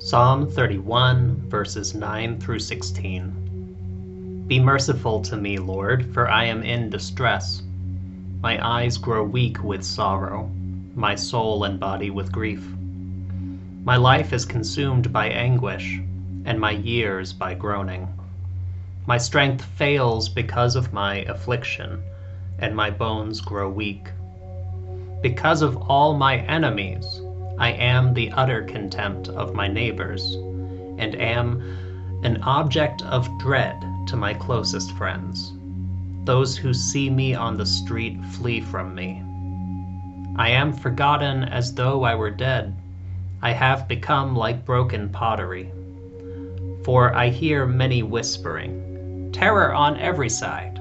Psalm 31, verses 9 through 16. Be merciful to me, Lord, for I am in distress. My eyes grow weak with sorrow, my soul and body with grief. My life is consumed by anguish, and my years by groaning. My strength fails because of my affliction, and my bones grow weak. Because of all my enemies, I am the utter contempt of my neighbors, and am an object of dread to my closest friends. Those who see me on the street flee from me. I am forgotten as though I were dead. I have become like broken pottery. For I hear many whispering, terror on every side.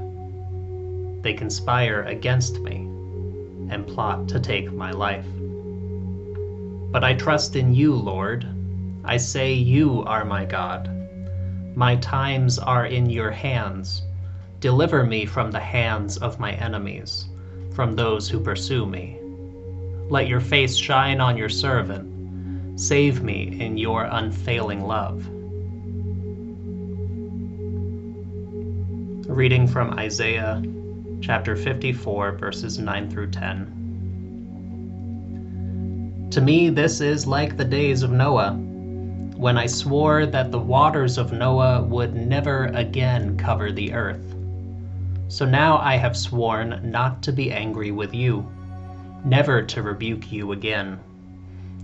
They conspire against me and plot to take my life. But I trust in you, Lord. I say you are my God. My times are in your hands. Deliver me from the hands of my enemies, from those who pursue me. Let your face shine on your servant. Save me in your unfailing love. A reading from Isaiah chapter 54, verses 9 through 10. To me, this is like the days of Noah, when I swore that the waters of Noah would never again cover the earth. So now I have sworn not to be angry with you, never to rebuke you again.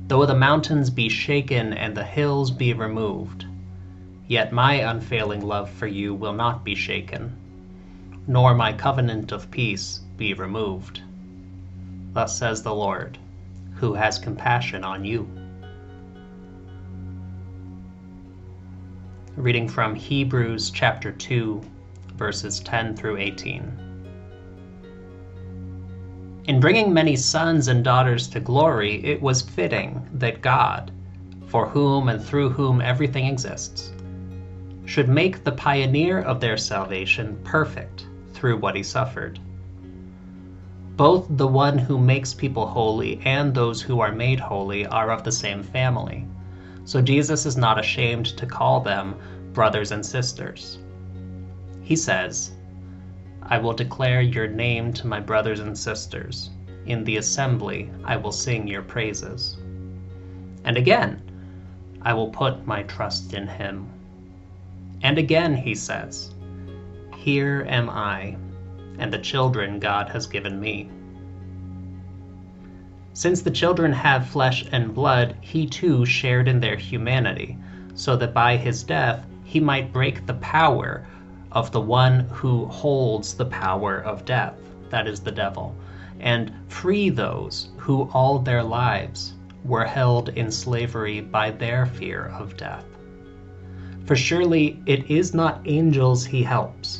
Though the mountains be shaken and the hills be removed, yet my unfailing love for you will not be shaken, nor my covenant of peace be removed. Thus says the Lord, who has compassion on you. Reading from Hebrews chapter 2, verses 10 through 18. In bringing many sons and daughters to glory, it was fitting that God, for whom and through whom everything exists, should make the pioneer of their salvation perfect through what he suffered. Both the one who makes people holy and those who are made holy are of the same family, so Jesus is not ashamed to call them brothers and sisters. He says, I will declare your name to my brothers and sisters. In the assembly, I will sing your praises. And again, I will put my trust in him. And again, he says, here am I, and the children God has given me. Since the children have flesh and blood, he too shared in their humanity, so that by his death he might break the power of the one who holds the power of death, that is the devil, and free those who all their lives were held in slavery by their fear of death. For surely it is not angels he helps,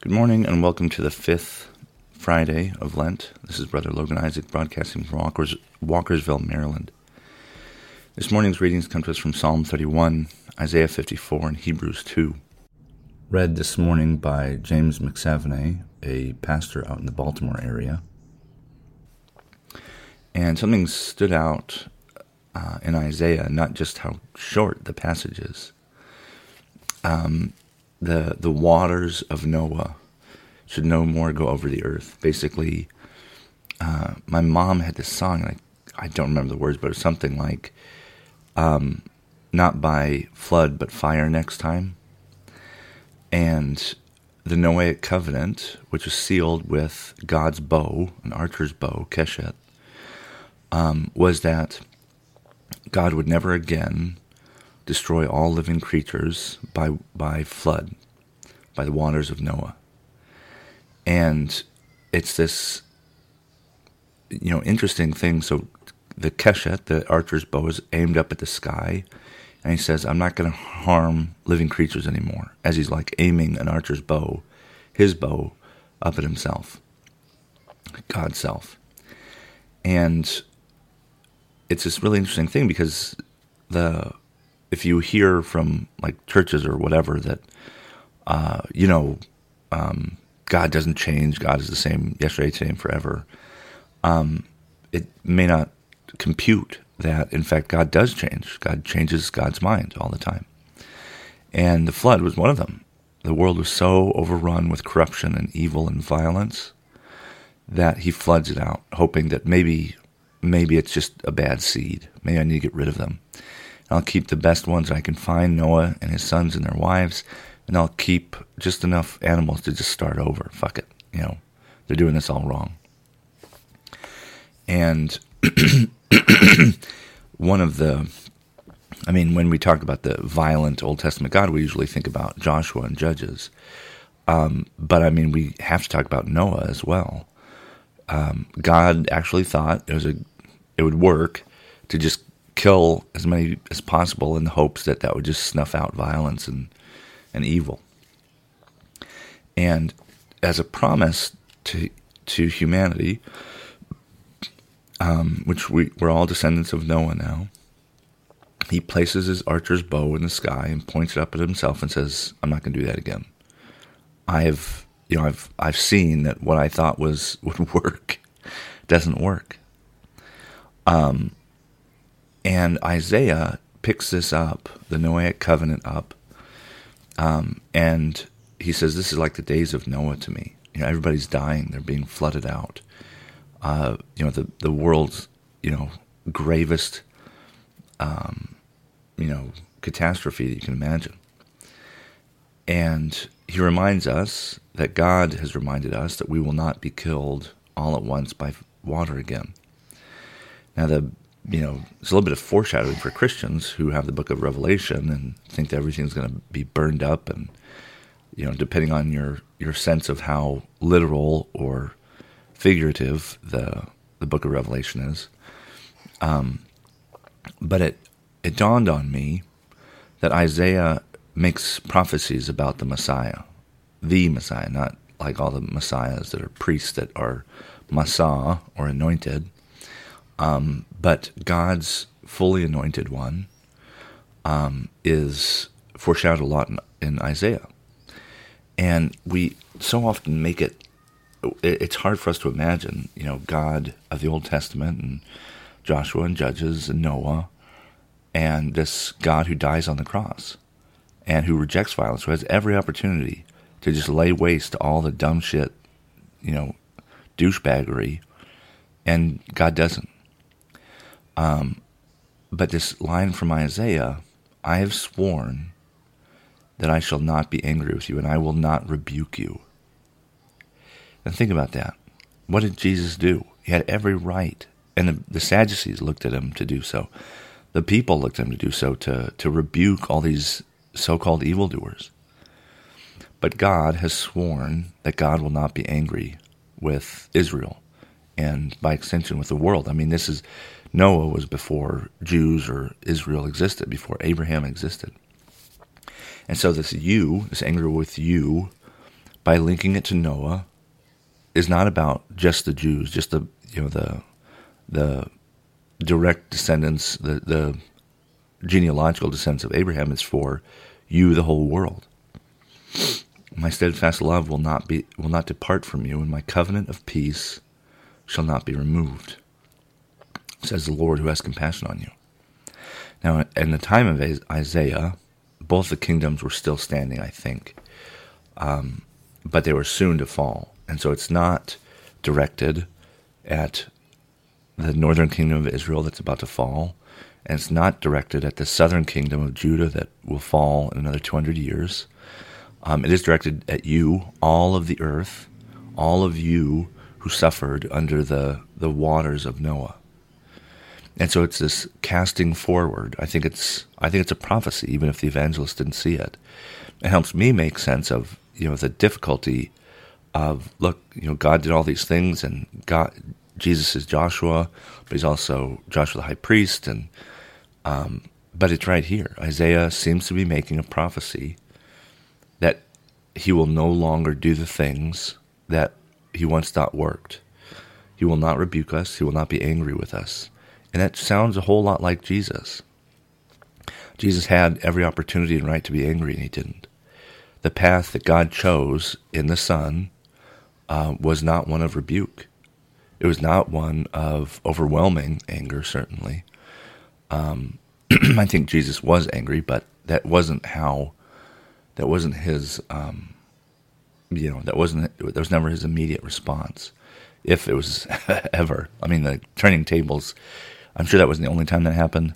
Good morning and welcome to the fifth Friday of Lent. This is Brother Logan Isaac broadcasting from Walkersville, Maryland. This morning's readings come to us from Psalm 31, Isaiah 54, and Hebrews 2. Read this morning by James McSavenay, a pastor out in the Baltimore area. And something stood out in Isaiah, not just how short the passage is. The waters of Noah should no more go over the earth. Basically, my mom had this song, and I don't remember the words, but it was something like, not by flood, but fire next time. And the Noahic covenant, which was sealed with God's bow, an archer's bow, Keshet, was that God would never again destroy all living creatures by flood, by the waters of Noah. And it's this, interesting thing. So the Keshet, the archer's bow, is aimed up at the sky, and he says, I'm not going to harm living creatures anymore, as he's like aiming an archer's bow, his bow, up at himself, God's self. And it's this really interesting thing, because if you hear from like churches or whatever that, God doesn't change, God is the same yesterday, today, and forever, it may not compute that, in fact, God does change. God changes God's mind all the time. And the flood was one of them. The world was so overrun with corruption and evil and violence that he floods it out, hoping that maybe it's just a bad seed. Maybe I need to get rid of them. And I'll keep the best ones I can find, Noah and his sons and their wives, and I'll keep just enough animals to just start over. Fuck it. They're doing this all wrong. And one of the, when we talk about the violent Old Testament God, we usually think about Joshua and Judges. But we have to talk about Noah as well. God actually thought it would work to just kill as many as possible in the hopes that that would just snuff out violence and evil. And as a promise to humanity, which we're all descendants of Noah now, he places his archer's bow in the sky and points it up at himself and says, I'm not going to do that again. I've seen that what I thought would work doesn't work. And Isaiah picks this up, the Noahic covenant up, and he says, this is like the days of Noah to me. Everybody's dying. They're being flooded out. The world's, gravest, catastrophe that you can imagine. And he reminds us that God has reminded us that we will not be killed all at once by water again. Now, it's a little bit of foreshadowing for Christians who have the book of Revelation and think that everything's going to be burned up. And, depending on your sense of how literal or figurative the book of Revelation is, but it dawned on me that Isaiah makes prophecies about the Messiah, not like all the Messiahs that are priests that are Massah or anointed, but God's fully anointed one is foreshadowed a lot in Isaiah, and we so often make it. It's hard for us to imagine, God of the Old Testament and Joshua and Judges and Noah and this God who dies on the cross and who rejects violence, who has every opportunity to just lay waste to all the dumb shit, douchebaggery, and God doesn't. But this line from Isaiah, I have sworn that I shall not be angry with you and I will not rebuke you. And think about that. What did Jesus do? He had every right. And the Sadducees looked at him to do so. The people looked at him to do so, to rebuke all these so-called evildoers. But God has sworn that God will not be angry with Israel and, by extension, with the world. Noah was before Jews or Israel existed, before Abraham existed. And so this anger with you, by linking it to Noah, is not about just the Jews, just the direct descendants, the genealogical descendants of Abraham. It's for you, the whole world. My steadfast love will not depart from you, and my covenant of peace shall not be removed, says the Lord who has compassion on you. Now, in the time of Isaiah, both the kingdoms were still standing, I think. but they were soon to fall. And so it's not directed at the northern kingdom of Israel that's about to fall, and it's not directed at the southern kingdom of Judah that will fall in another 200 years. It is directed at you, all of the earth, all of you who suffered under the waters of Noah. And so it's this casting forward. I think it's a prophecy, even if the evangelist didn't see it. It helps me make sense of, you know, the difficulty of, look, you know, God did all these things, and God, Jesus is Joshua, but he's also Joshua the high priest, and but it's right here. Isaiah seems to be making a prophecy that he will no longer do the things that he once thought worked. He will not rebuke us. He will not be angry with us. And that sounds a whole lot like Jesus. Jesus had every opportunity and right to be angry, and he didn't. The path that God chose in the Son was not one of rebuke. It was not one of overwhelming anger, certainly. I think Jesus was angry, but that was never his immediate response, if it was ever. I mean, the turning tables, I'm sure that wasn't the only time that happened.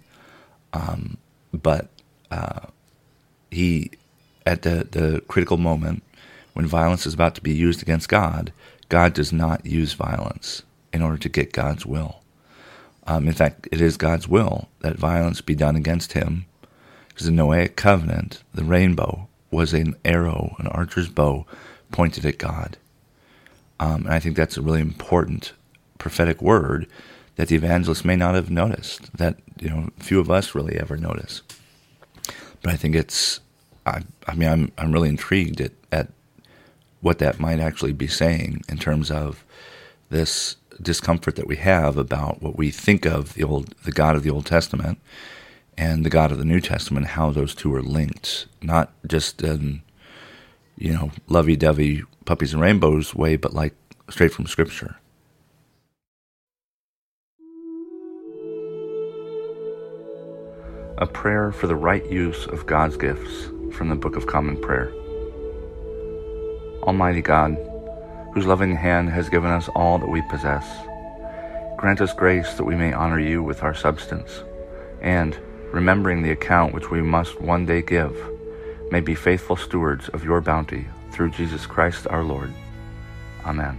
He, at the critical moment, when violence is about to be used against God, God does not use violence in order to get God's will. In fact, it is God's will that violence be done against him, because the Noahic covenant, the rainbow, was an arrow, an archer's bow, pointed at God. And I think that's a really important prophetic word that the evangelist may not have noticed, that, you know, few of us really ever notice. But I think I'm really intrigued at what that might actually be saying in terms of this discomfort that we have about what we think of the God of the Old Testament and the God of the New Testament, how those two are linked, not just in, you know, lovey-dovey puppies and rainbows way, but like straight from Scripture. A prayer for the right use of God's gifts from the Book of Common Prayer. Almighty God, whose loving hand has given us all that we possess, grant us grace that we may honor you with our substance, and, remembering the account which we must one day give, may be faithful stewards of your bounty, through Jesus Christ our Lord. Amen.